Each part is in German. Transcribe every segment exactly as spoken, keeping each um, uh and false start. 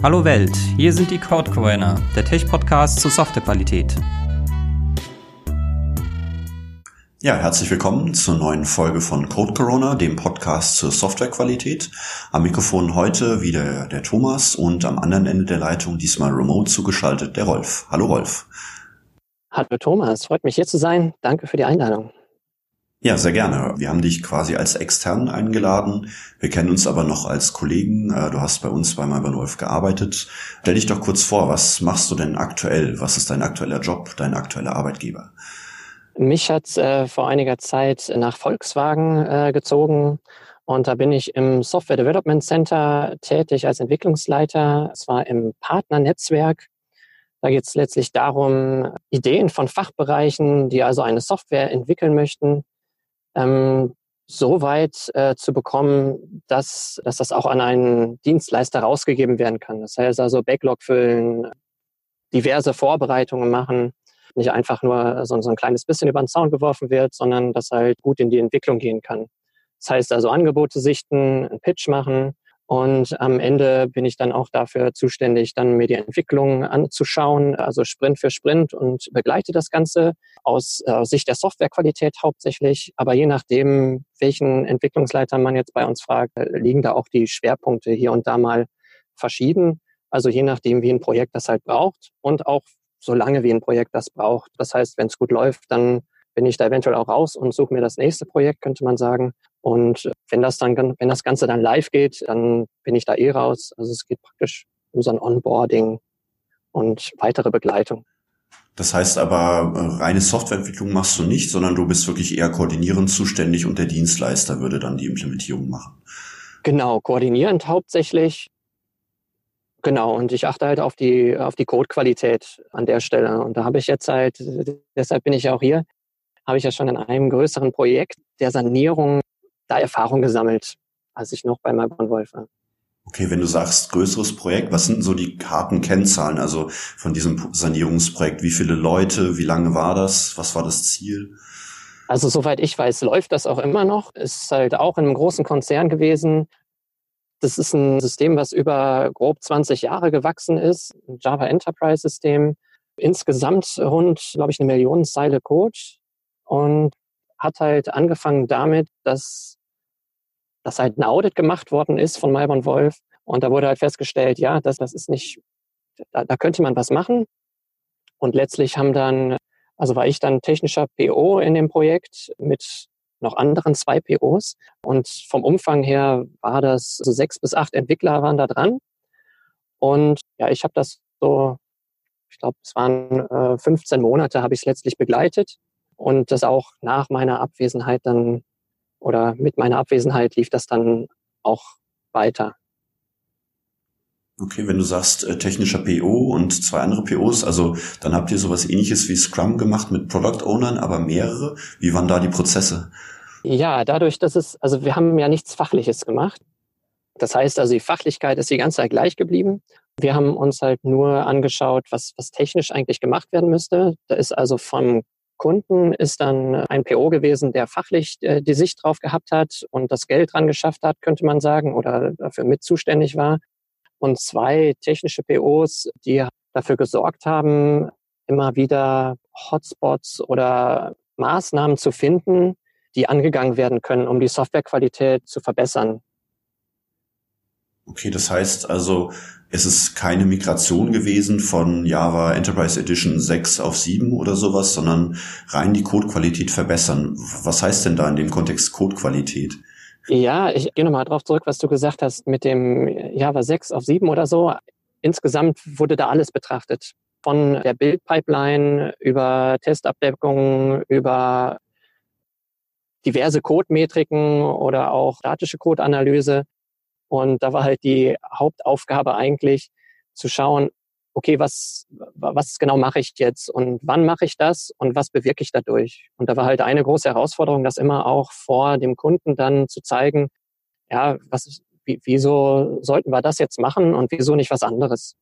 Hallo Welt, hier sind die Code Corona, der Tech-Podcast zur Softwarequalität. Ja, herzlich willkommen zur neuen Folge von Code Corona, dem Podcast zur Softwarequalität. Am Mikrofon heute wieder der Thomas und am anderen Ende der Leitung diesmal remote zugeschaltet der Rolf. Hallo Rolf. Hallo Thomas, freut mich hier zu sein. Danke für die Einladung. Ja, sehr gerne. Wir haben dich quasi als extern eingeladen. Wir kennen uns aber noch als Kollegen. Du hast bei uns bei MaibornWolff gearbeitet. Stell dich doch kurz vor, was machst du denn aktuell? Was ist dein aktueller Job, dein aktueller Arbeitgeber? Mich hat äh, vor einiger Zeit nach Volkswagen äh, gezogen und da bin ich im Software Development Center tätig als Entwicklungsleiter, zwar im Partnernetzwerk. Da geht es letztlich darum, Ideen von Fachbereichen, die also eine Software entwickeln möchten, Ähm, so weit äh, zu bekommen, dass, dass das auch an einen Dienstleister rausgegeben werden kann. Das heißt also Backlog füllen, diverse Vorbereitungen machen, nicht einfach nur so, so ein kleines bisschen über den Zaun geworfen wird, sondern dass halt gut in die Entwicklung gehen kann. Das heißt also Angebote sichten, einen Pitch machen und am Ende bin ich dann auch dafür zuständig, dann mir die Entwicklung anzuschauen, also Sprint für Sprint und begleite das Ganze aus, aus Sicht der Softwarequalität hauptsächlich. Aber je nachdem, welchen Entwicklungsleiter man jetzt bei uns fragt, liegen da auch die Schwerpunkte hier und da mal verschieden. Also je nachdem, wie ein Projekt das halt braucht und auch so lange, wie ein Projekt das braucht. Das heißt, wenn es gut läuft, dann bin ich da eventuell auch raus und suche mir das nächste Projekt, könnte man sagen. Und wenn das dann, wenn das Ganze dann live geht, dann bin ich da eh raus. Also es geht praktisch um so ein Onboarding und weitere Begleitung. Das heißt aber, reine Softwareentwicklung machst du nicht, sondern du bist wirklich eher koordinierend zuständig und der Dienstleister würde dann die Implementierung machen. Genau, koordinierend hauptsächlich. Genau, und ich achte halt auf die, auf die Codequalität an der Stelle. Und da habe ich jetzt halt, deshalb bin ich ja auch hier, habe ich ja schon in einem größeren Projekt der Sanierung da Erfahrung gesammelt, als ich noch bei MaibornWolff war. Okay, wenn du sagst, größeres Projekt, was sind so die harten Kennzahlen, also von diesem Sanierungsprojekt? Wie viele Leute, wie lange war das, was war das Ziel? Also soweit ich weiß, läuft das auch immer noch. Ist halt auch in einem großen Konzern gewesen. Das ist ein System, was über grob zwanzig Jahre gewachsen ist, ein Java Enterprise System. Insgesamt rund, glaube ich, eine Million Zeile Code und hat halt angefangen damit, dass dass halt ein Audit gemacht worden ist von MaibornWolff und da wurde halt festgestellt, ja, das, das ist nicht, da, da könnte man was machen und letztlich haben dann, also war ich dann technischer P O in dem Projekt mit noch anderen zwei P Os und vom Umfang her war das so sechs bis acht Entwickler waren da dran und ja, ich habe das so, ich glaube, es waren äh, fünfzehn Monate habe ich es letztlich begleitet und das auch nach meiner Abwesenheit dann oder mit meiner Abwesenheit lief das dann auch weiter. Okay, wenn du sagst äh, technischer P O und zwei andere P Os, also dann habt ihr sowas Ähnliches wie Scrum gemacht mit Product Ownern, aber mehrere. Wie waren da die Prozesse? Ja, dadurch, dass es, also wir haben ja nichts Fachliches gemacht. Das heißt also, die Fachlichkeit ist die ganze Zeit gleich geblieben. Wir haben uns halt nur angeschaut, was, was technisch eigentlich gemacht werden müsste. Da ist also vom Kunden ist dann ein P O gewesen, der fachlich äh, die Sicht drauf gehabt hat und das Geld dran geschafft hat, könnte man sagen, oder dafür mit zuständig war. Und zwei technische P Os, die dafür gesorgt haben, immer wieder Hotspots oder Maßnahmen zu finden, die angegangen werden können, um die Softwarequalität zu verbessern. Okay, das heißt also, es ist keine Migration gewesen von Java Enterprise Edition sechs auf sieben oder sowas, sondern rein die Codequalität verbessern. Was heißt denn da in dem Kontext Codequalität? Ja, ich gehe nochmal drauf zurück, was du gesagt hast mit dem Java sechs auf sieben oder so. Insgesamt wurde da alles betrachtet. Von der Build-Pipeline über Testabdeckungen, über diverse Codemetriken oder auch statische Codeanalyse. Und da war halt die Hauptaufgabe eigentlich zu schauen, okay, was, was genau mache ich jetzt und wann mache ich das und was bewirke ich dadurch? Und da war halt eine große Herausforderung, das immer auch vor dem Kunden dann zu zeigen, ja, was, wieso sollten wir das jetzt machen und wieso nicht was anderes?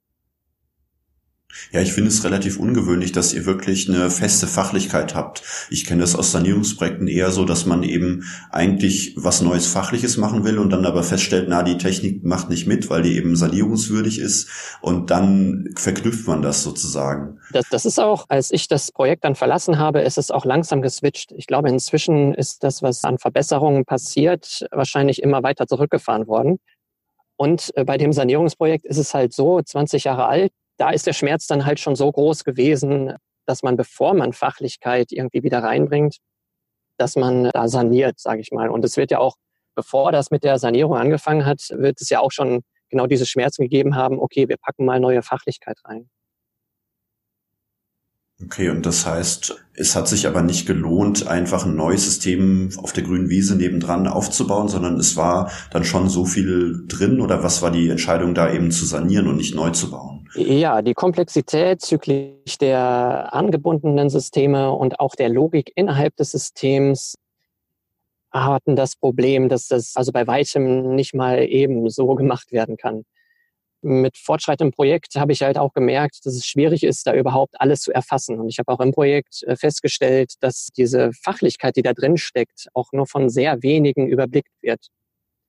Ja, ich finde es relativ ungewöhnlich, dass ihr wirklich eine feste Fachlichkeit habt. Ich kenne das aus Sanierungsprojekten eher so, dass man eben eigentlich was Neues Fachliches machen will und dann aber feststellt, na, die Technik macht nicht mit, weil die eben sanierungswürdig ist, und dann verknüpft man das sozusagen. Das, das ist auch, als ich das Projekt dann verlassen habe, ist es auch langsam geswitcht. Ich glaube, inzwischen ist das, was an Verbesserungen passiert, wahrscheinlich immer weiter zurückgefahren worden. Und bei dem Sanierungsprojekt ist es halt so, zwanzig Jahre alt, da ist der Schmerz dann halt schon so groß gewesen, dass man, bevor man Fachlichkeit irgendwie wieder reinbringt, dass man da saniert, sage ich mal. Und es wird ja auch, bevor das mit der Sanierung angefangen hat, wird es ja auch schon genau diese Schmerzen gegeben haben, okay, wir packen mal neue Fachlichkeit rein. Okay, und das heißt, es hat sich aber nicht gelohnt, einfach ein neues System auf der grünen Wiese nebendran aufzubauen, sondern es war dann schon so viel drin, oder was war die Entscheidung da eben zu sanieren und nicht neu zu bauen? Ja, die Komplexität züglich der angebundenen Systeme und auch der Logik innerhalb des Systems hatten das Problem, dass das also bei weitem nicht mal eben so gemacht werden kann. Mit fortschreitendem Projekt habe ich halt auch gemerkt, dass es schwierig ist, da überhaupt alles zu erfassen. Und ich habe auch im Projekt festgestellt, dass diese Fachlichkeit, die da drin steckt, auch nur von sehr wenigen überblickt wird.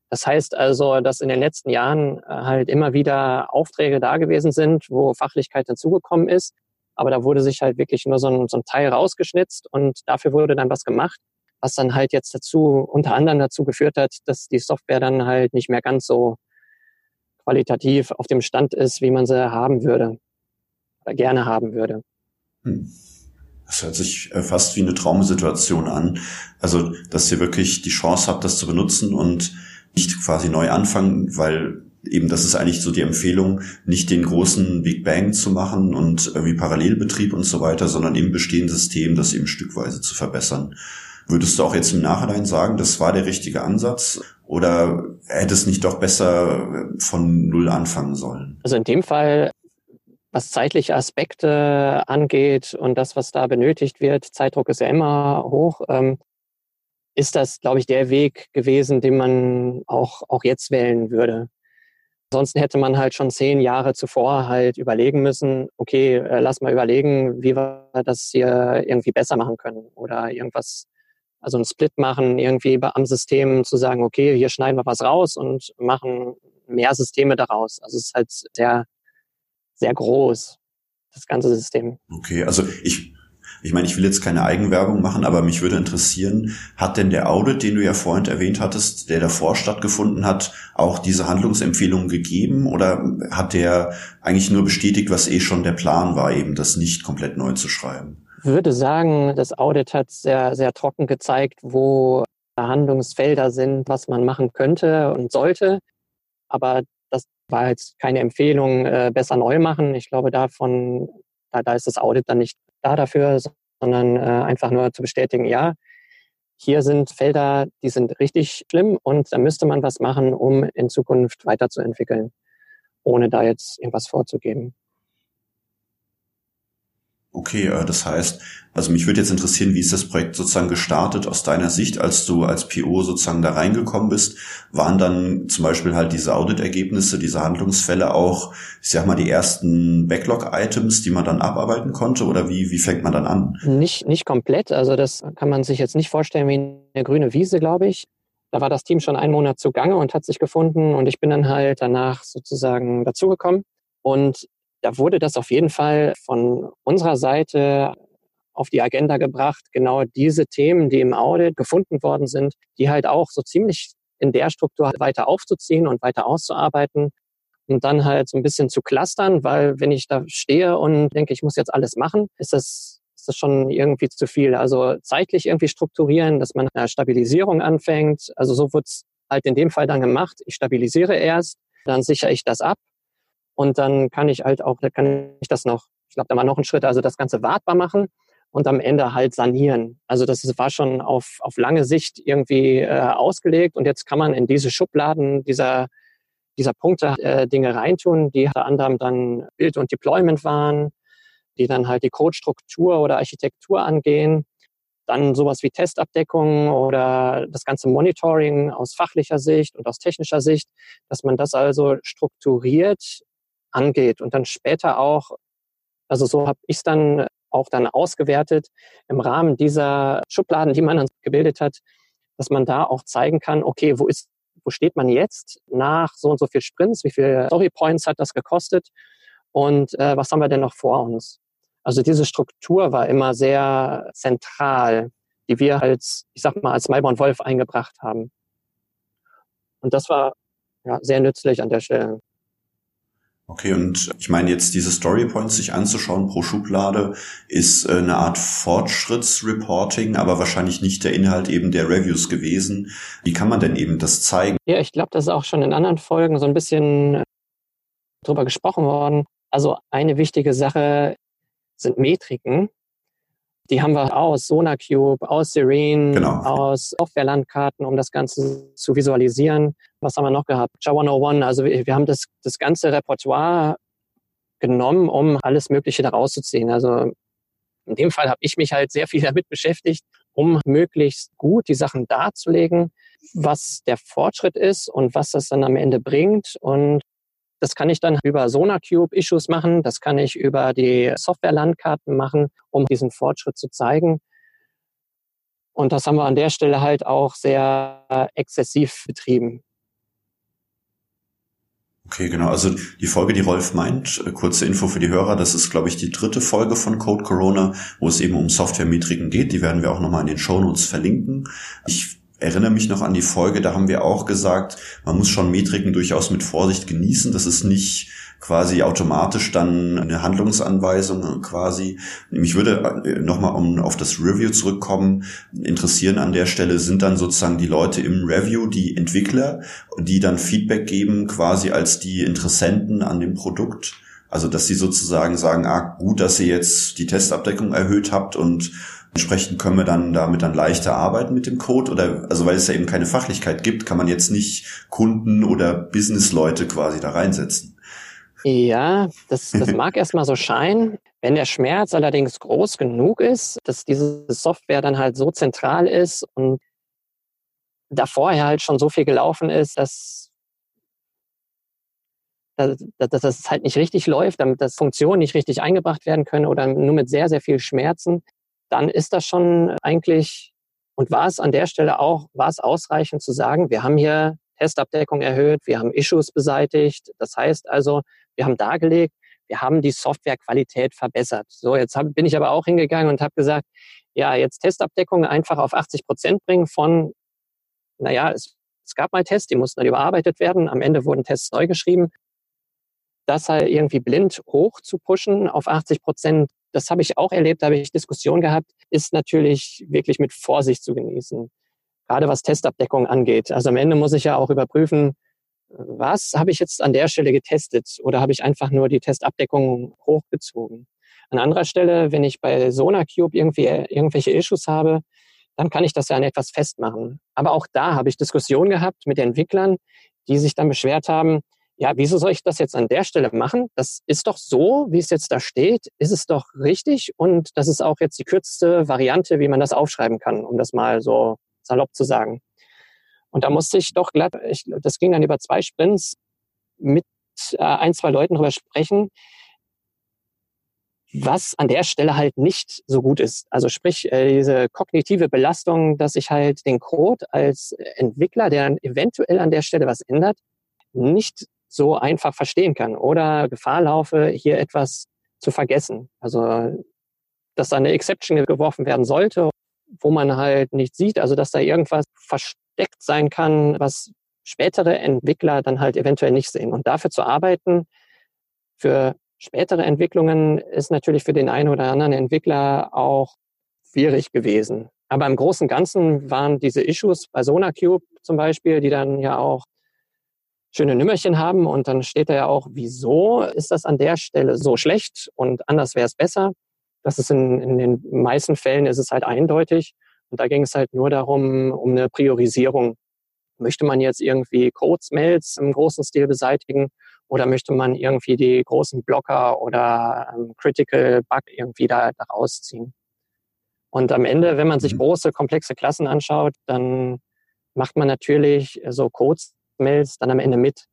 Das heißt also, dass in den letzten Jahren halt immer wieder Aufträge da gewesen sind, wo Fachlichkeit hinzugekommen ist. Aber da wurde sich halt wirklich nur so ein, so ein Teil rausgeschnitzt, und dafür wurde dann was gemacht, was dann halt jetzt dazu, unter anderem dazu geführt hat, dass die Software dann halt nicht mehr ganz so qualitativ auf dem Stand ist, wie man sie haben würde, oder gerne haben würde. Hm. Das hört sich fast wie eine Traumsituation an. Also, dass ihr wirklich die Chance habt, das zu benutzen und nicht quasi neu anfangen, weil eben das ist eigentlich so die Empfehlung, nicht den großen Big Bang zu machen und irgendwie Parallelbetrieb und so weiter, sondern eben bestehendes System, das eben stückweise zu verbessern. Würdest du auch jetzt im Nachhinein sagen, das war der richtige Ansatz, oder hätte es nicht doch besser von Null anfangen sollen? Also in dem Fall, was zeitliche Aspekte angeht und das, was da benötigt wird, Zeitdruck ist ja immer hoch, ähm, ist das, glaube ich, der Weg gewesen, den man auch, auch jetzt wählen würde. Ansonsten hätte man halt schon zehn Jahre zuvor halt überlegen müssen, okay, äh, lass mal überlegen, wie wir das hier irgendwie besser machen können oder irgendwas. Also einen Split machen, irgendwie am System zu sagen, okay, hier schneiden wir was raus und machen mehr Systeme daraus. Also es ist halt sehr, sehr groß, das ganze System. Okay, also ich, ich meine, ich will jetzt keine Eigenwerbung machen, aber mich würde interessieren, hat denn der Audit, den du ja vorhin erwähnt hattest, der davor stattgefunden hat, auch diese Handlungsempfehlungen gegeben, oder hat der eigentlich nur bestätigt, was eh schon der Plan war, eben das nicht komplett neu zu schreiben? Ich würde sagen, das Audit hat sehr, sehr trocken gezeigt, wo Handlungsfelder sind, was man machen könnte und sollte. Aber das war jetzt keine Empfehlung, äh, besser neu machen. Ich glaube, davon, da, da ist das Audit dann nicht da dafür, sondern äh, einfach nur zu bestätigen, ja, hier sind Felder, die sind richtig schlimm und da müsste man was machen, um in Zukunft weiterzuentwickeln, ohne da jetzt irgendwas vorzugeben. Okay, das heißt, also mich würde jetzt interessieren, wie ist das Projekt sozusagen gestartet aus deiner Sicht, als du als P O sozusagen da reingekommen bist? Waren dann zum Beispiel halt diese Audit-Ergebnisse, diese Handlungsfälle auch, ich sag mal, die ersten Backlog-Items, die man dann abarbeiten konnte, oder wie wie fängt man dann an? Nicht nicht komplett, also das kann man sich jetzt nicht vorstellen wie eine grüne Wiese, glaube ich. Da war das Team schon einen Monat zugange und hat sich gefunden, und ich bin dann halt danach sozusagen dazugekommen, und da wurde das auf jeden Fall von unserer Seite auf die Agenda gebracht, genau diese Themen, die im Audit gefunden worden sind, die halt auch so ziemlich in der Struktur weiter aufzuziehen und weiter auszuarbeiten und dann halt so ein bisschen zu clustern, weil wenn ich da stehe und denke, ich muss jetzt alles machen, ist das, ist das schon irgendwie zu viel. Also zeitlich irgendwie strukturieren, dass man eine Stabilisierung anfängt. Also so wurde es halt in dem Fall dann gemacht. Ich stabilisiere erst, dann sichere ich das ab. Und dann kann ich halt auch, kann ich das noch, ich glaube, da war noch ein Schritt, also das Ganze wartbar machen und am Ende halt sanieren. Also das war schon auf, auf lange Sicht irgendwie äh, ausgelegt, und jetzt kann man in diese Schubladen dieser, dieser Punkte äh, Dinge reintun, die unter anderem dann Build und Deployment waren, die dann halt die Codestruktur oder Architektur angehen, dann sowas wie Testabdeckung oder das ganze Monitoring aus fachlicher Sicht und aus technischer Sicht, dass man das also strukturiert angeht und dann später auch Also so habe ich es dann auch dann ausgewertet im Rahmen dieser Schubladen, die man dann gebildet hat, dass man da auch zeigen kann, okay, wo ist, wo steht man jetzt nach so und so viel Sprints, wie viele Story Points hat das gekostet und äh, was haben wir denn noch vor uns? Also diese Struktur war immer sehr zentral, die wir als, ich sag mal, als MaibornWolff eingebracht haben. Und das war ja sehr nützlich an der Stelle. Okay, und ich meine jetzt diese Storypoints sich anzuschauen pro Schublade ist eine Art Fortschrittsreporting, aber wahrscheinlich nicht der Inhalt eben der Reviews gewesen. Wie kann man denn eben das zeigen? Ja, ich glaube, das ist auch schon in anderen Folgen so ein bisschen drüber gesprochen worden. Also eine wichtige Sache sind Metriken. Die haben wir aus SonarQube, aus Serene, genau. Aus Softwarelandkarten, um das Ganze zu visualisieren. Was haben wir noch gehabt? J hundertundeins, also wir, wir haben das, das ganze Repertoire genommen, um alles Mögliche daraus zu ziehen. Also in dem Fall habe ich mich halt sehr viel damit beschäftigt, um möglichst gut die Sachen darzulegen, was der Fortschritt ist und was das dann am Ende bringt. Und das kann ich dann über SonarQube-Issues machen, das kann ich über die Software-Landkarten machen, um diesen Fortschritt zu zeigen. Und das haben wir an der Stelle halt auch sehr exzessiv betrieben. Okay, genau. Also die Folge, die Rolf meint, kurze Info für die Hörer, das ist, glaube ich, die dritte Folge von Code Corona, wo es eben um Softwaremetriken geht. Die werden wir auch nochmal in den Shownotes verlinken. Ich erinnere mich noch an die Folge, da haben wir auch gesagt, man muss schon Metriken durchaus mit Vorsicht genießen. Das ist nicht quasi automatisch dann eine Handlungsanweisung quasi. Mich würde nochmal, um auf das Review zurückkommen, interessieren an der Stelle, sind dann sozusagen die Leute im Review, die Entwickler, die dann Feedback geben quasi als die Interessenten an dem Produkt. Also dass sie sozusagen sagen, ah gut, dass ihr jetzt die Testabdeckung erhöht habt und entsprechend können wir dann damit dann leichter arbeiten mit dem Code oder, also weil es ja eben keine Fachlichkeit gibt, kann man jetzt nicht Kunden oder Businessleute quasi da reinsetzen. Ja, das, das mag erstmal so scheinen. Wenn der Schmerz allerdings groß genug ist, dass diese Software dann halt so zentral ist und da vorher halt schon so viel gelaufen ist, dass, dass, dass das halt nicht richtig läuft, damit das Funktionen nicht richtig eingebracht werden können oder nur mit sehr, sehr viel Schmerzen, dann ist das schon eigentlich, und war es an der Stelle auch, war es ausreichend zu sagen, wir haben hier Testabdeckung erhöht, wir haben Issues beseitigt. Das heißt also, wir haben dargelegt, wir haben die Softwarequalität verbessert. So, jetzt hab, bin ich aber auch hingegangen und habe gesagt, ja, jetzt Testabdeckung einfach auf achtzig Prozent bringen von, naja, es, es gab mal Tests, die mussten dann überarbeitet werden, am Ende wurden Tests neu geschrieben. Das halt irgendwie blind hoch zu pushen auf achtzig Prozent, das habe ich auch erlebt, da habe ich Diskussionen gehabt, ist natürlich wirklich mit Vorsicht zu genießen. Gerade was Testabdeckung angeht. Also am Ende muss ich ja auch überprüfen, was habe ich jetzt an der Stelle getestet oder habe ich einfach nur die Testabdeckung hochgezogen. An anderer Stelle, wenn ich bei SonarQube irgendwie irgendwelche Issues habe, dann kann ich das ja an etwas festmachen. Aber auch da habe ich Diskussionen gehabt mit den Entwicklern, die sich dann beschwert haben, ja, wieso soll ich das jetzt an der Stelle machen? Das ist doch so, wie es jetzt da steht, ist es doch richtig und das ist auch jetzt die kürzeste Variante, wie man das aufschreiben kann, um das mal so salopp zu sagen. Und da musste ich doch glatt, ich, das ging dann über zwei Sprints, mit äh, ein, zwei Leuten drüber sprechen, was an der Stelle halt nicht so gut ist. Also sprich, äh, diese kognitive Belastung, dass ich halt den Code als Entwickler, der dann eventuell an der Stelle was ändert, nicht so einfach verstehen kann oder Gefahr laufe, hier etwas zu vergessen. Also, dass da eine Exception geworfen werden sollte, wo man halt nicht sieht, also dass da irgendwas versteckt sein kann, was spätere Entwickler dann halt eventuell nicht sehen. Und dafür zu arbeiten, für spätere Entwicklungen ist natürlich für den einen oder anderen Entwickler auch schwierig gewesen. Aber im Großen und Ganzen waren diese Issues bei SonarQube zum Beispiel, die dann ja auch schöne Nümmerchen haben und dann steht da ja auch, wieso ist das an der Stelle so schlecht und anders wäre es besser. Das ist in, in den meisten Fällen ist es halt eindeutig und da ging es halt nur darum, um eine Priorisierung. Möchte man jetzt irgendwie Code-Smells im großen Stil beseitigen oder möchte man irgendwie die großen Blocker oder ähm, Critical Bug irgendwie da, da rausziehen? Und am Ende, wenn man sich große, komplexe Klassen anschaut, dann macht man natürlich so Code-Smells dann am Ende mit.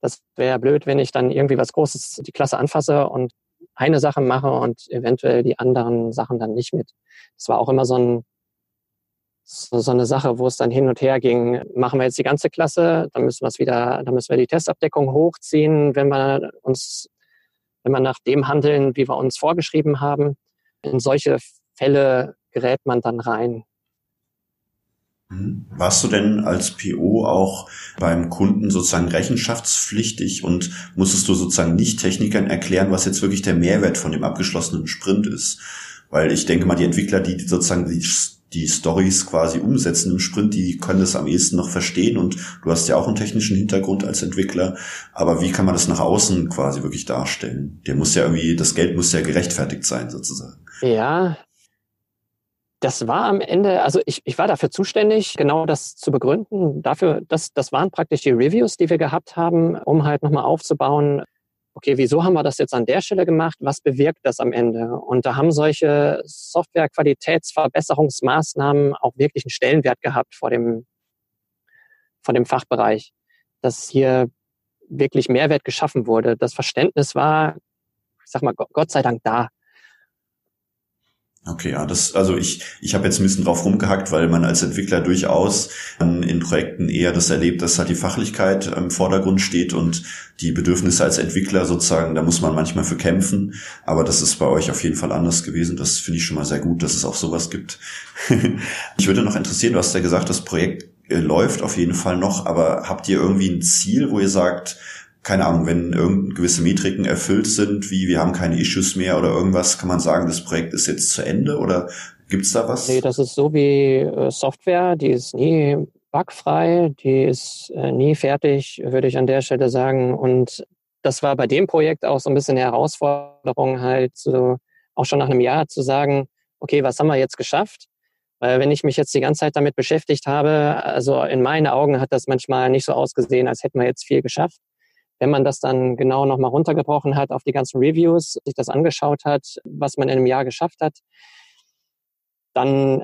Das wäre blöd, wenn ich dann irgendwie was Großes die Klasse anfasse und eine Sache mache und eventuell die anderen Sachen dann nicht mit. Das war auch immer so, ein, so, so eine Sache, wo es dann hin und her ging. Machen wir jetzt die ganze Klasse, dann müssen wir es wieder, dann müssen wir die Testabdeckung hochziehen, wenn wir uns, wenn wir nach dem handeln, wie wir uns vorgeschrieben haben. In solche Fälle gerät man dann rein. Warst du denn als P O auch beim Kunden sozusagen rechenschaftspflichtig und musstest du sozusagen nicht Technikern erklären, was jetzt wirklich der Mehrwert von dem abgeschlossenen Sprint ist? Weil ich denke mal, die Entwickler, die sozusagen die, die Storys quasi umsetzen im Sprint, die können das am ehesten noch verstehen und du hast ja auch einen technischen Hintergrund als Entwickler, aber wie kann man das nach außen quasi wirklich darstellen? Der muss ja irgendwie, das Geld muss ja gerechtfertigt sein sozusagen. Ja. Das war am Ende, also ich, ich war dafür zuständig, genau das zu begründen. Dafür, das, das waren praktisch die Reviews, die wir gehabt haben, um halt nochmal aufzubauen, okay, wieso haben wir das jetzt an der Stelle gemacht? Was bewirkt das am Ende? Und da haben solche Softwarequalitätsverbesserungsmaßnahmen auch wirklich einen Stellenwert gehabt vor dem, vor dem Fachbereich, dass hier wirklich Mehrwert geschaffen wurde. Das Verständnis war, ich sag mal, Gott sei Dank da. Okay, ja, das, also ich, ich habe jetzt ein bisschen drauf rumgehackt, weil man als Entwickler durchaus in, in Projekten eher das erlebt, dass halt die Fachlichkeit im Vordergrund steht und die Bedürfnisse als Entwickler sozusagen, da muss man manchmal für kämpfen, aber das ist bei euch auf jeden Fall anders gewesen. Das finde ich schon mal sehr gut, dass es auch sowas gibt. Ich würde noch interessieren, du hast ja gesagt, das Projekt äh, läuft auf jeden Fall noch, aber habt ihr irgendwie ein Ziel, wo ihr sagt, keine Ahnung, wenn irgendeine gewisse Metriken erfüllt sind, wie wir haben keine Issues mehr oder irgendwas, kann man sagen, das Projekt ist jetzt zu Ende oder gibt's da was? Nee, das ist so wie Software, die ist nie bugfrei, die ist nie fertig, würde ich an der Stelle sagen. Und das war bei dem Projekt auch so ein bisschen eine Herausforderung, halt so auch schon nach einem Jahr zu sagen, okay, was haben wir jetzt geschafft? Weil wenn ich mich jetzt die ganze Zeit damit beschäftigt habe, also in meinen Augen hat das manchmal nicht so ausgesehen, als hätten wir jetzt viel geschafft. Wenn man das dann genau nochmal runtergebrochen hat auf die ganzen Reviews, sich das angeschaut hat, was man in einem Jahr geschafft hat, dann,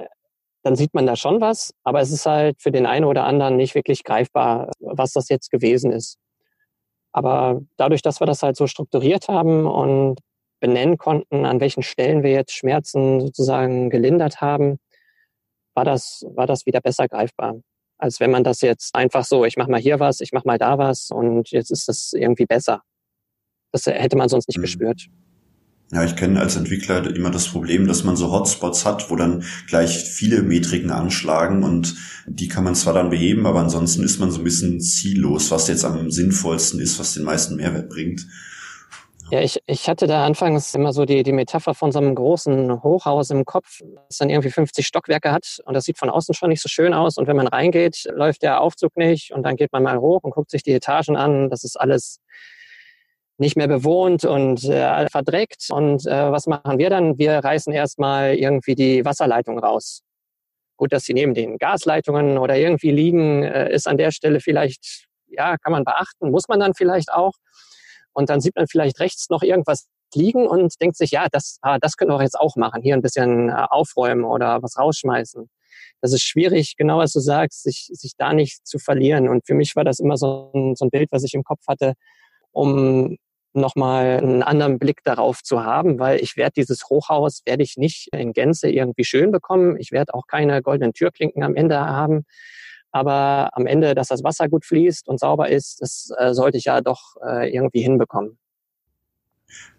dann sieht man da schon was. Aber es ist halt für den einen oder anderen nicht wirklich greifbar, was das jetzt gewesen ist. Aber dadurch, dass wir das halt so strukturiert haben und benennen konnten, an welchen Stellen wir jetzt Schmerzen sozusagen gelindert haben, war das, war das wieder besser greifbar, als wenn man das jetzt einfach so, ich mache mal hier was, ich mache mal da was und jetzt ist das irgendwie besser. Das hätte man sonst nicht mhm. gespürt. Ja, ich kenne als Entwickler immer das Problem, dass man so Hotspots hat, wo dann gleich viele Metriken anschlagen und die kann man zwar dann beheben, aber ansonsten ist man so ein bisschen ziellos, was jetzt am sinnvollsten ist, was den meisten Mehrwert bringt. Ja, ich, ich hatte da anfangs immer so die, die Metapher von so einem großen Hochhaus im Kopf, das dann irgendwie fünfzig Stockwerke hat und das sieht von außen schon nicht so schön aus und wenn man reingeht, läuft der Aufzug nicht und dann geht man mal hoch und guckt sich die Etagen an, das ist alles nicht mehr bewohnt und äh, verdreckt und äh, was machen wir dann? Wir reißen erstmal irgendwie die Wasserleitung raus. Gut, dass sie neben den Gasleitungen oder irgendwie liegen, äh, ist an der Stelle vielleicht, ja, kann man beachten, muss man dann vielleicht auch. Und dann sieht man vielleicht rechts noch irgendwas liegen und denkt sich, ja, das, ah, das können wir jetzt auch machen. Hier ein bisschen aufräumen oder was rausschmeißen. Das ist schwierig, genau was du sagst, sich, sich da nicht zu verlieren. Und für mich war das immer so ein, so ein Bild, was ich im Kopf hatte, um nochmal einen anderen Blick darauf zu haben, weil ich werde dieses Hochhaus, werde ich nicht in Gänze irgendwie schön bekommen. Ich werde auch keine goldenen Türklinken am Ende haben. Aber am Ende, dass das Wasser gut fließt und sauber ist, das äh, sollte ich ja doch äh, irgendwie hinbekommen.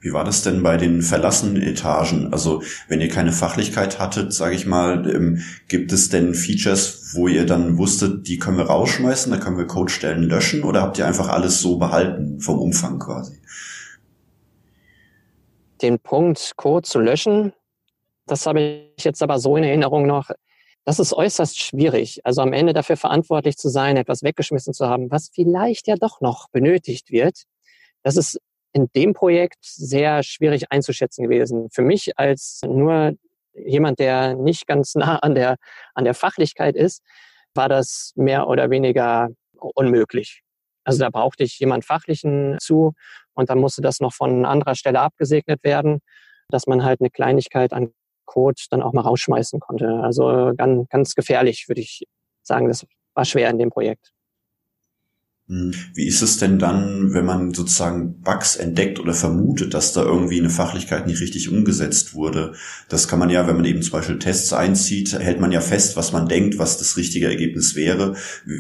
Wie war das denn bei den verlassenen Etagen? Also wenn ihr keine Fachlichkeit hattet, sage ich mal, ähm, gibt es denn Features, wo ihr dann wusstet, die können wir rausschmeißen, da können wir Codestellen löschen oder habt ihr einfach alles so behalten vom Umfang quasi? Den Punkt Code zu löschen, das habe ich jetzt aber so in Erinnerung noch. Das ist äußerst schwierig, also am Ende dafür verantwortlich zu sein, etwas weggeschmissen zu haben, was vielleicht ja doch noch benötigt wird. Das ist in dem Projekt sehr schwierig einzuschätzen gewesen. Für mich als nur jemand, der nicht ganz nah an der, an der Fachlichkeit ist, war das mehr oder weniger unmöglich. Also da brauchte ich jemand Fachlichen zu und dann musste das noch von anderer Stelle abgesegnet werden, dass man halt eine Kleinigkeit an Code dann auch mal rausschmeißen konnte. Also ganz, ganz gefährlich, würde ich sagen. Das war schwer in dem Projekt. Wie ist es denn dann, wenn man sozusagen Bugs entdeckt oder vermutet, dass da irgendwie eine Fachlichkeit nicht richtig umgesetzt wurde? Das kann man ja, wenn man eben zum Beispiel Tests einzieht, hält man ja fest, was man denkt, was das richtige Ergebnis wäre.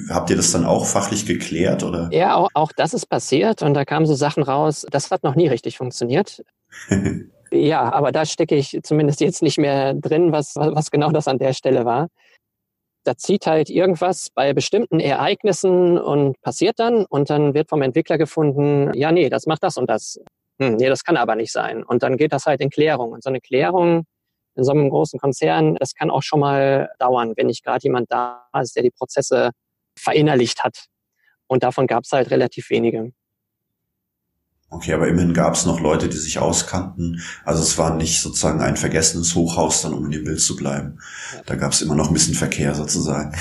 Habt ihr das dann auch fachlich geklärt, oder? Ja, auch, auch das ist passiert und da kamen so Sachen raus, das hat noch nie richtig funktioniert. Ja, aber da stecke ich zumindest jetzt nicht mehr drin, was, was genau das an der Stelle war. Da zieht halt irgendwas bei bestimmten Ereignissen und passiert dann und dann wird vom Entwickler gefunden, ja, nee, das macht das und das. Hm, nee, das kann aber nicht sein. Und dann geht das halt in Klärung. Und so eine Klärung in so einem großen Konzern, das kann auch schon mal dauern, wenn nicht gerade jemand da ist, der die Prozesse verinnerlicht hat. Und davon gab es halt relativ wenige. Okay, aber immerhin gab es noch Leute, die sich auskannten. Also es war nicht sozusagen ein vergessenes Hochhaus, dann um in dem Bild zu bleiben. Da gab es immer noch ein bisschen Verkehr sozusagen.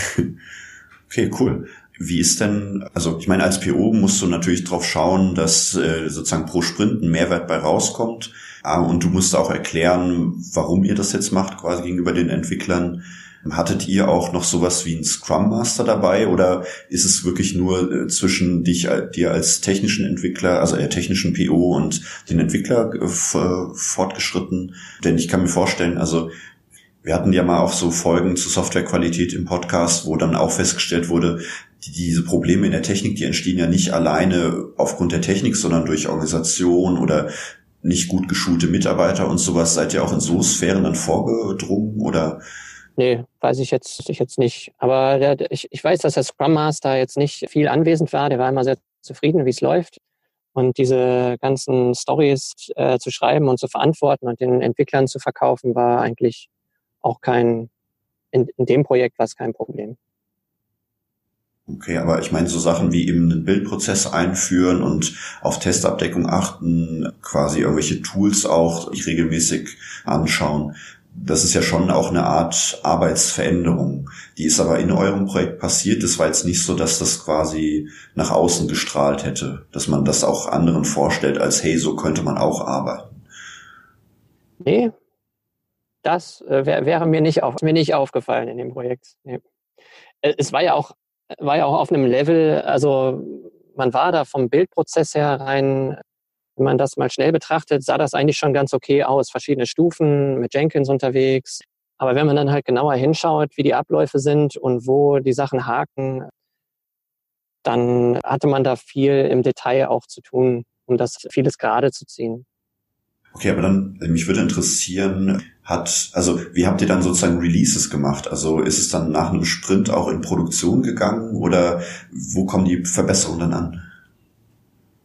Okay, cool. Wie ist denn, also ich meine, als P O musst du natürlich drauf schauen, dass äh, sozusagen pro Sprint ein Mehrwert bei rauskommt. Und du musst auch erklären, warum ihr das jetzt macht, quasi gegenüber den Entwicklern. Hattet ihr auch noch sowas wie einen Scrum Master dabei oder ist es wirklich nur zwischen dich, dir als technischen Entwickler, also eher technischen P O und den Entwickler fortgeschritten? Denn ich kann mir vorstellen, also wir hatten ja mal auch so Folgen zur Softwarequalität im Podcast, wo dann auch festgestellt wurde, die, diese Probleme in der Technik, die entstehen ja nicht alleine aufgrund der Technik, sondern durch Organisation oder nicht gut geschulte Mitarbeiter und sowas. Seid ihr auch in so Sphären dann vorgedrungen oder? Nee, weiß ich jetzt, ich jetzt nicht. Aber der, ich, ich weiß, dass der Scrum Master jetzt nicht viel anwesend war. Der war immer sehr zufrieden, wie es läuft. Und diese ganzen Stories äh, zu schreiben und zu verantworten und den Entwicklern zu verkaufen, war eigentlich auch kein, in, in dem Projekt war es kein Problem. Okay, aber ich meine so Sachen wie eben einen Bildprozess einführen und auf Testabdeckung achten, quasi irgendwelche Tools auch regelmäßig anschauen. Das ist ja schon auch eine Art Arbeitsveränderung. Die ist aber in eurem Projekt passiert. Das war jetzt nicht so, dass das quasi nach außen gestrahlt hätte, dass man das auch anderen vorstellt als, hey, so könnte man auch arbeiten. Nee, das äh, wär, wäre mir nicht, auf, mir nicht aufgefallen in dem Projekt. Nee. Es war ja auch, war ja auch auf einem Level, also man war da vom Bildprozess her rein. Wenn man das mal schnell betrachtet, sah das eigentlich schon ganz okay aus. Verschiedene Stufen, mit Jenkins unterwegs. Aber wenn man dann halt genauer hinschaut, wie die Abläufe sind und wo die Sachen haken, dann hatte man da viel im Detail auch zu tun, um das vieles gerade zu ziehen. Okay, aber dann, mich würde interessieren, hat, also wie habt ihr dann sozusagen Releases gemacht? Also ist es dann nach einem Sprint auch in Produktion gegangen oder wo kommen die Verbesserungen dann an?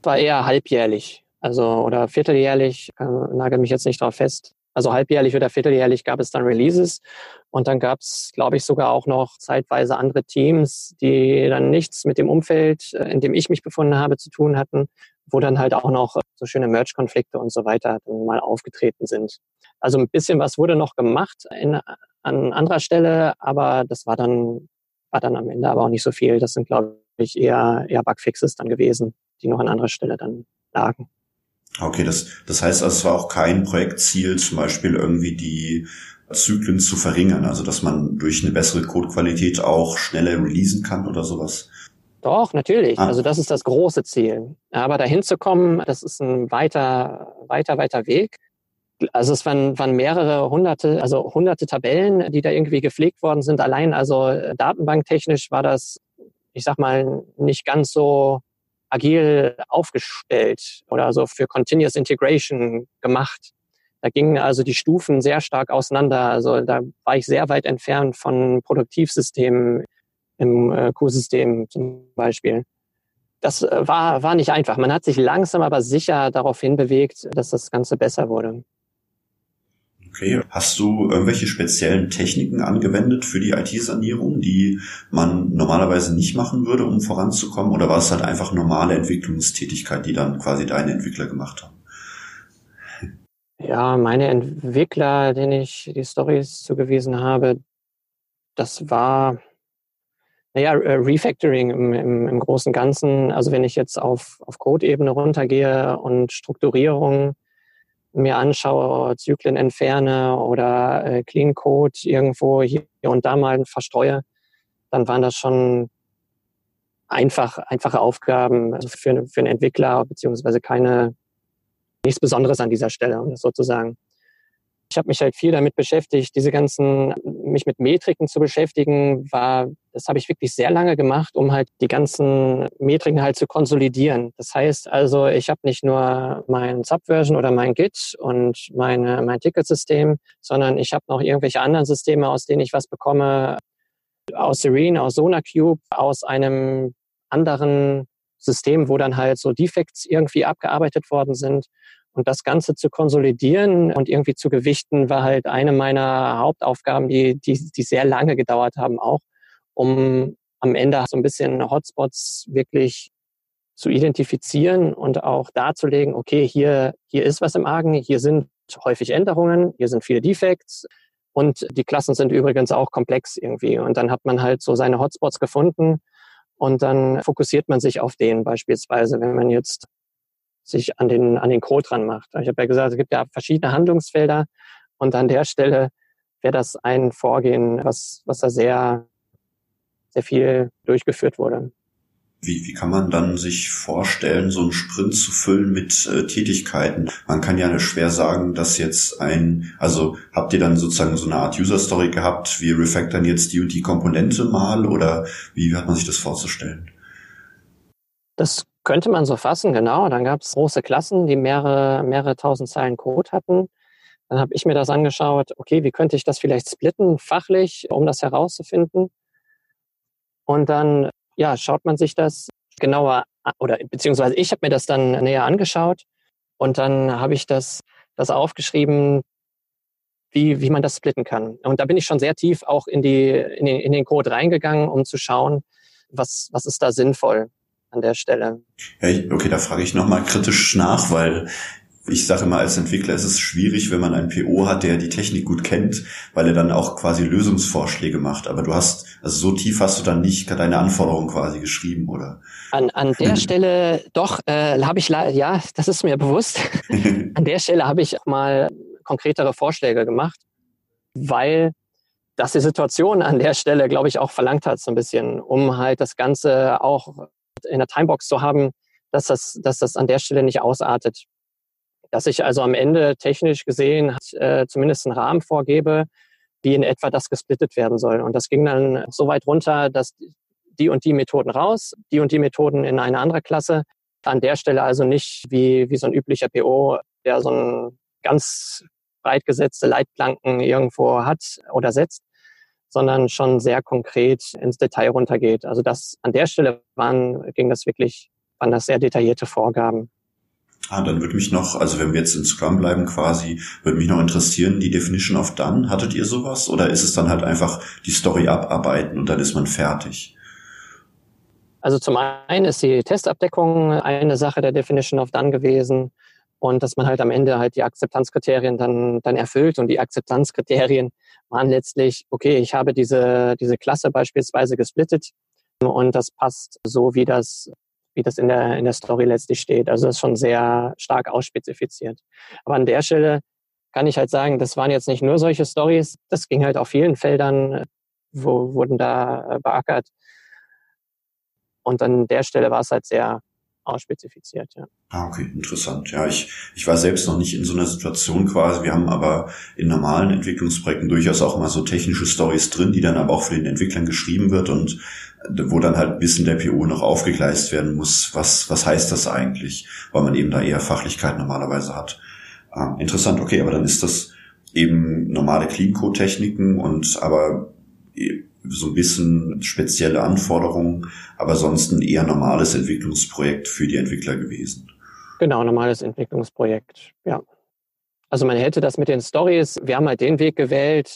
War eher halbjährlich. Also, oder vierteljährlich, äh, nagel mich jetzt nicht drauf fest. Also halbjährlich oder vierteljährlich gab es dann Releases. Und dann gab es, glaube ich, sogar auch noch zeitweise andere Teams, die dann nichts mit dem Umfeld, in dem ich mich befunden habe, zu tun hatten, wo dann halt auch noch so schöne Merge-Konflikte und so weiter mal aufgetreten sind. Also ein bisschen was wurde noch gemacht in, an anderer Stelle, aber das war dann, war dann am Ende aber auch nicht so viel. Das sind, glaube ich, eher, eher Bugfixes dann gewesen, die noch an anderer Stelle dann lagen. Okay, das, das heißt, also es war auch kein Projektziel, zum Beispiel irgendwie die Zyklen zu verringern, also dass man durch eine bessere Codequalität auch schneller releasen kann oder sowas? Doch, natürlich. Ah. Also das ist das große Ziel. Aber dahin zu kommen, das ist ein weiter, weiter, weiter Weg. Also es waren, waren mehrere hunderte, also hunderte Tabellen, die da irgendwie gepflegt worden sind. Allein also datenbanktechnisch war das, ich sag mal, nicht ganz so agil aufgestellt oder so für Continuous Integration gemacht. Da gingen also die Stufen sehr stark auseinander. Also da war ich sehr weit entfernt von Produktivsystemen im Q-System zum Beispiel. Das war, war nicht einfach. Man hat sich langsam aber sicher darauf hinbewegt, dass das Ganze besser wurde. Okay. Hast du irgendwelche speziellen Techniken angewendet für die I T-Sanierung, die man normalerweise nicht machen würde, um voranzukommen? Oder war es halt einfach normale Entwicklungstätigkeit, die dann quasi deine Entwickler gemacht haben? Ja, meine Entwickler, denen ich die Stories zugewiesen habe, das war, naja, Refactoring im, im, im Großen und Ganzen. Also wenn ich jetzt auf, auf Code-Ebene runtergehe und Strukturierung mir anschaue, Zyklen entferne oder äh, Clean Code irgendwo hier und da mal verstreue, dann waren das schon einfach, einfache Aufgaben, also für, für einen Entwickler, beziehungsweise keine, nichts Besonderes an dieser Stelle, um das so zu sagen. Ich habe mich halt viel damit beschäftigt, diese ganzen, mich mit Metriken zu beschäftigen, war, das habe ich wirklich sehr lange gemacht, um halt die ganzen Metriken halt zu konsolidieren. Das heißt also, ich habe nicht nur mein Subversion oder mein Git und meine, mein Ticketsystem, sondern ich habe noch irgendwelche anderen Systeme, aus denen ich was bekomme, aus Serene, aus SonarQube, aus einem anderen System, wo dann halt so Defects irgendwie abgearbeitet worden sind. Und das Ganze zu konsolidieren und irgendwie zu gewichten, war halt eine meiner Hauptaufgaben, die, die, die sehr lange gedauert haben auch, um am Ende so ein bisschen Hotspots wirklich zu identifizieren und auch darzulegen, okay, hier, hier ist was im Argen, hier sind häufig Änderungen, hier sind viele Defects und die Klassen sind übrigens auch komplex irgendwie. Und dann hat man halt so seine Hotspots gefunden und dann fokussiert man sich auf den beispielsweise, wenn man jetzt sich an den, an den Code dran macht. Ich habe ja gesagt, es gibt ja verschiedene Handlungsfelder und an der Stelle wäre das ein Vorgehen, was, was da sehr, sehr viel durchgeführt wurde. Wie, wie kann man dann sich vorstellen, so einen Sprint zu füllen mit äh, Tätigkeiten? Man kann ja schwer sagen, dass jetzt ein, also habt ihr dann sozusagen so eine Art User-Story gehabt, wir refactoren jetzt die und die Komponente mal oder wie, wie hat man sich das vorzustellen? Das könnte man so fassen, genau. Dann gab es große Klassen, die mehrere, mehrere tausend Zeilen Code hatten. Dann habe ich mir das angeschaut, okay, wie könnte ich das vielleicht splitten, fachlich, um das herauszufinden. Und dann, ja, schaut man sich das genauer, oder beziehungsweise ich habe mir das dann näher angeschaut und dann habe ich das, das aufgeschrieben, wie, wie man das splitten kann. Und da bin ich schon sehr tief auch in die, in den, in den Code reingegangen, um zu schauen, was, was ist da sinnvoll an der Stelle. Ja, okay, da frage ich nochmal kritisch nach, weil ich sage immer, als Entwickler ist es schwierig, wenn man einen P O hat, der die Technik gut kennt, weil er dann auch quasi Lösungsvorschläge macht. Aber du hast, also so tief hast du dann nicht deine Anforderungen quasi geschrieben, oder? An, an der Stelle doch, äh, habe ich, ja, das ist mir bewusst. An der Stelle habe ich auch mal konkretere Vorschläge gemacht, weil das die Situation an der Stelle, glaube ich, auch verlangt hat so ein bisschen, um halt das Ganze auch in der Timebox zu haben, dass das, dass das an der Stelle nicht ausartet. Dass ich also am Ende technisch gesehen äh, zumindest einen Rahmen vorgebe, wie in etwa das gesplittet werden soll. Und das ging dann so weit runter, dass die und die Methoden raus, die und die Methoden in eine andere Klasse. An der Stelle also nicht wie, wie so ein üblicher P O, der so ein ganz breit gesetzte Leitplanken irgendwo hat oder setzt, sondern schon sehr konkret ins Detail runtergeht. Also das an der Stelle waren, ging das wirklich, waren das sehr detaillierte Vorgaben. Ah, dann würde mich noch, also wenn wir jetzt in Scrum bleiben quasi, würde mich noch interessieren, die Definition of Done, hattet ihr sowas? Oder ist es dann halt einfach die Story abarbeiten und dann ist man fertig? Also zum einen ist die Testabdeckung eine Sache der Definition of Done gewesen und dass man halt am Ende halt die Akzeptanzkriterien dann, dann erfüllt und die Akzeptanzkriterien waren letztlich, okay, ich habe diese, diese Klasse beispielsweise gesplittet und das passt so, wie das, wie das in der, in der Story letztlich steht. Also das ist schon sehr stark ausspezifiziert. Aber an der Stelle kann ich halt sagen, das waren jetzt nicht nur solche Stories, das ging halt auf vielen Feldern, wo, wurden da beackert. Und an der Stelle war es halt sehr ausspezifiziert, ja. Ah, okay, interessant. Ja, ich, ich war selbst noch nicht in so einer Situation quasi. Wir haben aber in normalen Entwicklungsprojekten durchaus auch mal so technische Stories drin, die dann aber auch für den Entwicklern geschrieben wird und wo dann halt ein bisschen der P O noch aufgegleist werden muss. Was, was heißt das eigentlich? Weil man eben da eher Fachlichkeit normalerweise hat. Ähm, interessant, okay, aber dann ist das eben normale Clean-Code-Techniken und aber so ein bisschen spezielle Anforderungen, aber sonst ein eher normales Entwicklungsprojekt für die Entwickler gewesen. Genau, normales Entwicklungsprojekt, ja. Also man hätte das mit den Stories, wir haben halt den Weg gewählt,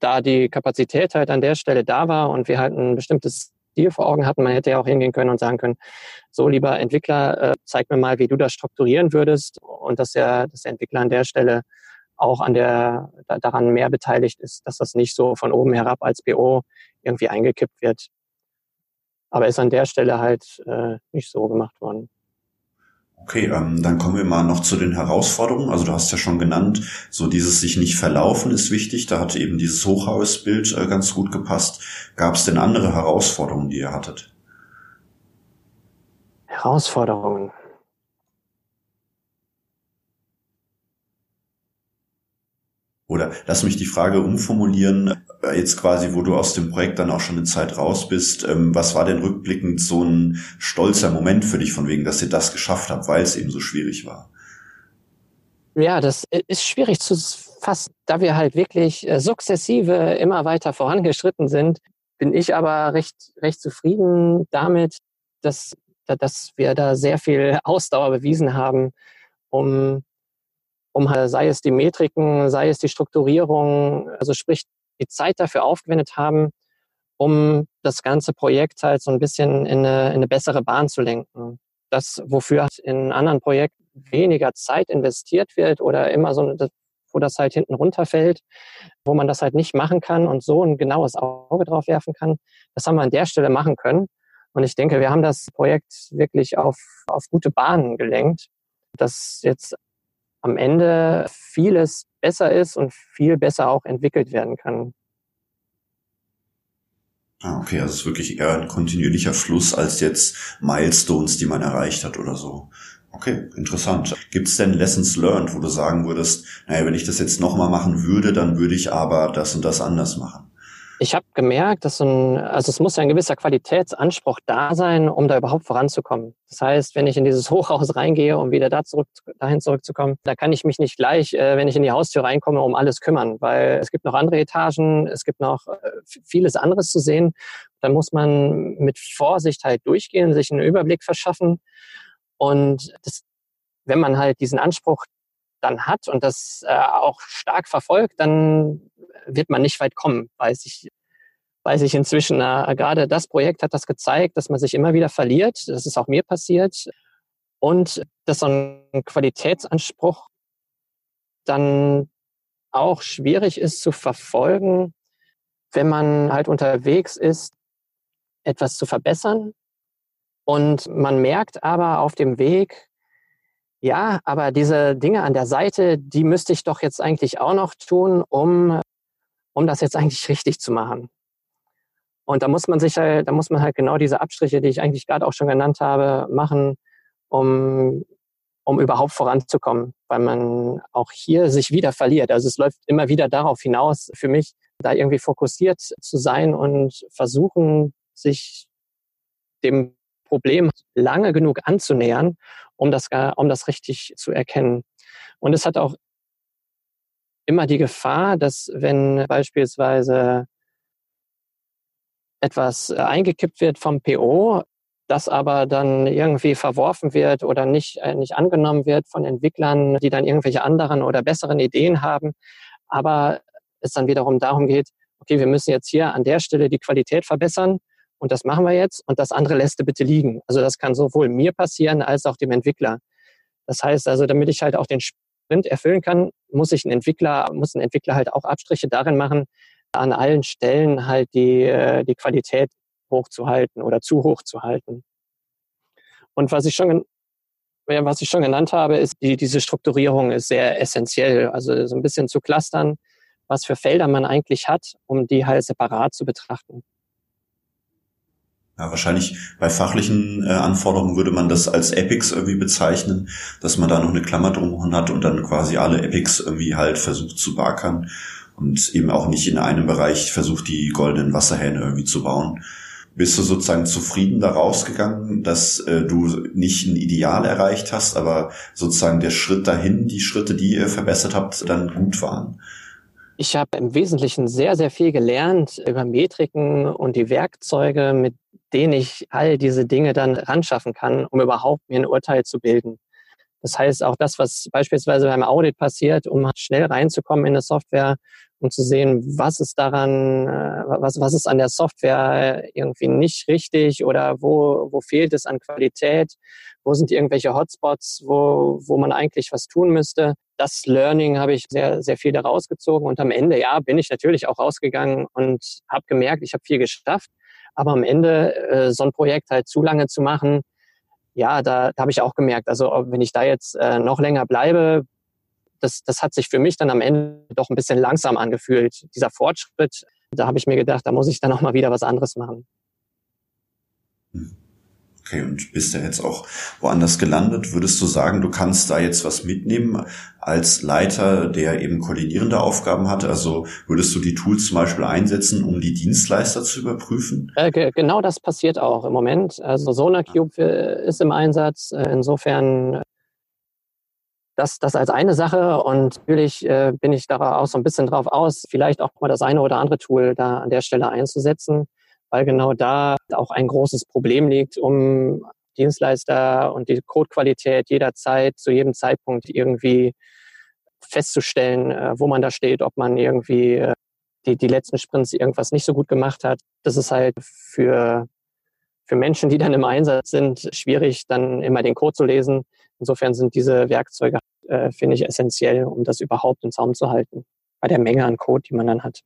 da die Kapazität halt an der Stelle da war und wir halt ein bestimmtes Ziel vor Augen hatten, man hätte ja auch hingehen können und sagen können, so lieber Entwickler, äh, zeig mir mal, wie du das strukturieren würdest und dass der, dass der Entwickler an der Stelle auch an der, daran mehr beteiligt ist, dass das nicht so von oben herab als P O irgendwie eingekippt wird. Aber ist an der Stelle halt äh, nicht so gemacht worden. Okay, ähm, dann kommen wir mal noch zu den Herausforderungen. Also du hast ja schon genannt, so dieses sich nicht verlaufen ist wichtig. Da hat eben dieses Hochhausbild äh, ganz gut gepasst. Gab es denn andere Herausforderungen, die ihr hattet? Herausforderungen. Oder lass mich die Frage umformulieren, jetzt quasi, wo du aus dem Projekt dann auch schon eine Zeit raus bist, was war denn rückblickend so ein stolzer Moment für dich, von wegen, dass ihr das geschafft habt, weil es eben so schwierig war? Ja, das ist schwierig zu fassen, da wir halt wirklich sukzessive immer weiter vorangeschritten sind, bin ich aber recht, recht zufrieden damit, dass, dass wir da sehr viel Ausdauer bewiesen haben, um um sei es die Metriken, sei es die Strukturierung, also sprich die Zeit dafür aufgewendet haben, um das ganze Projekt halt so ein bisschen in eine, in eine bessere Bahn zu lenken. Das, wofür in anderen Projekten weniger Zeit investiert wird oder immer so, wo das halt hinten runterfällt, wo man das halt nicht machen kann und so ein genaues Auge drauf werfen kann, das haben wir an der Stelle machen können. Und ich denke, wir haben das Projekt wirklich auf, auf gute Bahnen gelenkt, dass jetzt am Ende vieles besser ist und viel besser auch entwickelt werden kann. Ah, okay, also es ist wirklich eher ein kontinuierlicher Fluss als jetzt Milestones, die man erreicht hat oder so. Okay, interessant. Gibt es denn Lessons learned, wo du sagen würdest, naja, wenn ich das jetzt nochmal machen würde, dann würde ich aber das und das anders machen? Ich habe gemerkt, dass so ein, also es muss ja ein gewisser Qualitätsanspruch da sein, um da überhaupt voranzukommen. Das heißt, wenn ich in dieses Hochhaus reingehe, um wieder da zurück, dahin zurückzukommen, da kann ich mich nicht gleich, äh, wenn ich in die Haustür reinkomme, um alles kümmern, weil es gibt noch andere Etagen, es gibt noch äh, vieles anderes zu sehen. Da muss man mit Vorsicht halt durchgehen, sich einen Überblick verschaffen. Und das, wenn man halt diesen Anspruch dann hat und das äh, auch stark verfolgt, dann wird man nicht weit kommen, weiß ich, weiß ich inzwischen. Äh, gerade das Projekt hat das gezeigt, dass man sich immer wieder verliert. Das ist auch mir passiert. Und dass so ein Qualitätsanspruch dann auch schwierig ist zu verfolgen, wenn man halt unterwegs ist, etwas zu verbessern. Und man merkt aber auf dem Weg, ja, aber diese Dinge an der Seite, die müsste ich doch jetzt eigentlich auch noch tun, um, um das jetzt eigentlich richtig zu machen. Und da muss man sich halt, da muss man halt genau diese Abstriche, die ich eigentlich gerade auch schon genannt habe, machen, um, um überhaupt voranzukommen, weil man auch hier sich wieder verliert. Also es läuft immer wieder darauf hinaus, für mich da irgendwie fokussiert zu sein und versuchen, sich dem Problem lange genug anzunähern, um das, um das richtig zu erkennen. Und es hat auch immer die Gefahr, dass wenn beispielsweise etwas eingekippt wird vom P O, das aber dann irgendwie verworfen wird oder nicht, nicht angenommen wird von Entwicklern, die dann irgendwelche anderen oder besseren Ideen haben, aber es dann wiederum darum geht, okay, wir müssen jetzt hier an der Stelle die Qualität verbessern. Und das machen wir jetzt und das andere lässt du bitte liegen. Also das kann sowohl mir passieren als auch dem Entwickler. Das heißt also, damit ich halt auch den Sprint erfüllen kann, muss ich einen Entwickler, muss ein Entwickler halt auch Abstriche darin machen, an allen Stellen halt die, die Qualität hochzuhalten oder zu hoch zu halten. Und was ich schon, was ich schon genannt habe, ist, die, diese Strukturierung ist sehr essentiell. Also so ein bisschen zu clustern, was für Felder man eigentlich hat, um die halt separat zu betrachten. Ja, wahrscheinlich bei fachlichen äh, Anforderungen würde man das als Epics irgendwie bezeichnen, dass man da noch eine Klammer drum hat und dann quasi alle Epics irgendwie halt versucht zu beackern und eben auch nicht in einem Bereich versucht, die goldenen Wasserhähne irgendwie zu bauen. Bist du sozusagen zufrieden da rausgegangen, dass äh, du nicht ein Ideal erreicht hast, aber sozusagen der Schritt dahin, die Schritte, die ihr verbessert habt, dann gut waren? Ich habe im Wesentlichen sehr, sehr viel gelernt über Metriken und die Werkzeuge, mit denen ich all diese Dinge dann ranschaffen kann, um überhaupt mir ein Urteil zu bilden. Das heißt, auch das, was beispielsweise beim Audit passiert, um schnell reinzukommen in eine Software, um zu sehen, was ist daran, was, was ist an der Software irgendwie nicht richtig oder wo, wo fehlt es an Qualität, wo sind irgendwelche Hotspots, wo, wo man eigentlich was tun müsste. Das Learning habe ich sehr, sehr viel daraus gezogen und am Ende, ja, bin ich natürlich auch rausgegangen und habe gemerkt, ich habe viel geschafft, aber am Ende äh, so ein Projekt halt zu lange zu machen, ja, da, da habe ich auch gemerkt, also wenn ich da jetzt äh, noch länger bleibe, das, das hat sich für mich dann am Ende doch ein bisschen langsam angefühlt, dieser Fortschritt. Da habe ich mir gedacht, da muss ich dann auch mal wieder was anderes machen. Okay, und bist ja jetzt auch woanders gelandet. Würdest du sagen, du kannst da jetzt was mitnehmen als Leiter, der eben koordinierende Aufgaben hat? Also würdest du die Tools zum Beispiel einsetzen, um die Dienstleister zu überprüfen? Äh, genau das passiert auch im Moment. Also SonarQube ist im Einsatz. Insofern das, das als eine Sache. Und natürlich äh, bin ich da auch so ein bisschen drauf aus, vielleicht auch mal das eine oder andere Tool da an der Stelle einzusetzen, weil genau da auch ein großes Problem liegt, um Dienstleister und die Codequalität jederzeit, zu jedem Zeitpunkt irgendwie festzustellen, wo man da steht, ob man irgendwie die, die letzten Sprints irgendwas nicht so gut gemacht hat. Das ist halt für, für Menschen, die dann im Einsatz sind, schwierig, dann immer den Code zu lesen. Insofern sind diese Werkzeuge, äh, finde ich, essentiell, um das überhaupt im Zaum zu halten, bei der Menge an Code, die man dann hat.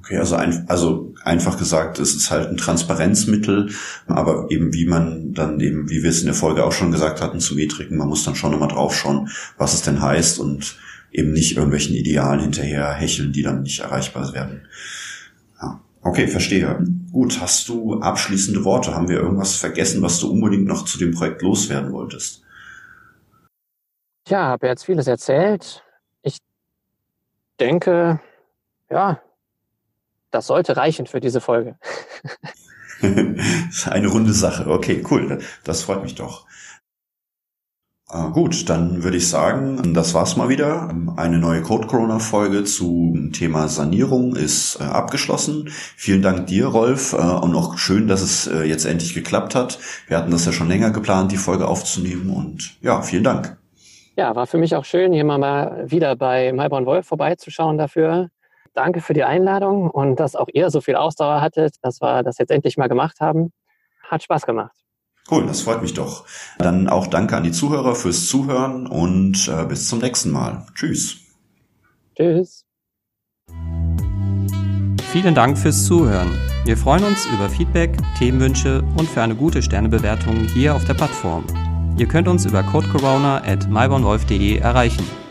Okay, also, ein, also einfach gesagt, es ist halt ein Transparenzmittel, aber eben wie man dann eben, wie wir es in der Folge auch schon gesagt hatten, zu Metriken, man muss dann schon nochmal drauf schauen, was es denn heißt und eben nicht irgendwelchen Idealen hinterher hecheln, die dann nicht erreichbar werden. Ja. Okay, verstehe. Gut, hast du abschließende Worte? Haben wir irgendwas vergessen, was du unbedingt noch zu dem Projekt loswerden wolltest? Ja, habe jetzt vieles erzählt. Ich denke, ja, das sollte reichen für diese Folge. Das ist eine runde Sache. Okay, cool. Das freut mich doch. Äh, gut, dann würde ich sagen, das war's mal wieder. Eine neue Code Corona Folge zum Thema Sanierung ist äh, abgeschlossen. Vielen Dank dir, Rolf. Äh, und auch schön, dass es äh, jetzt endlich geklappt hat. Wir hatten das ja schon länger geplant, die Folge aufzunehmen. Und ja, vielen Dank. Ja, war für mich auch schön, hier mal wieder bei MaibornWolff vorbeizuschauen dafür. Danke für die Einladung und dass auch ihr so viel Ausdauer hattet, dass wir das jetzt endlich mal gemacht haben. Hat Spaß gemacht. Cool, das freut mich doch. Dann auch danke an die Zuhörer fürs Zuhören und äh, bis zum nächsten Mal. Tschüss. Tschüss. Vielen Dank fürs Zuhören. Wir freuen uns über Feedback, Themenwünsche und für eine gute Sternebewertung hier auf der Plattform. Ihr könnt uns über codecorona at maibornwolff punkt de erreichen.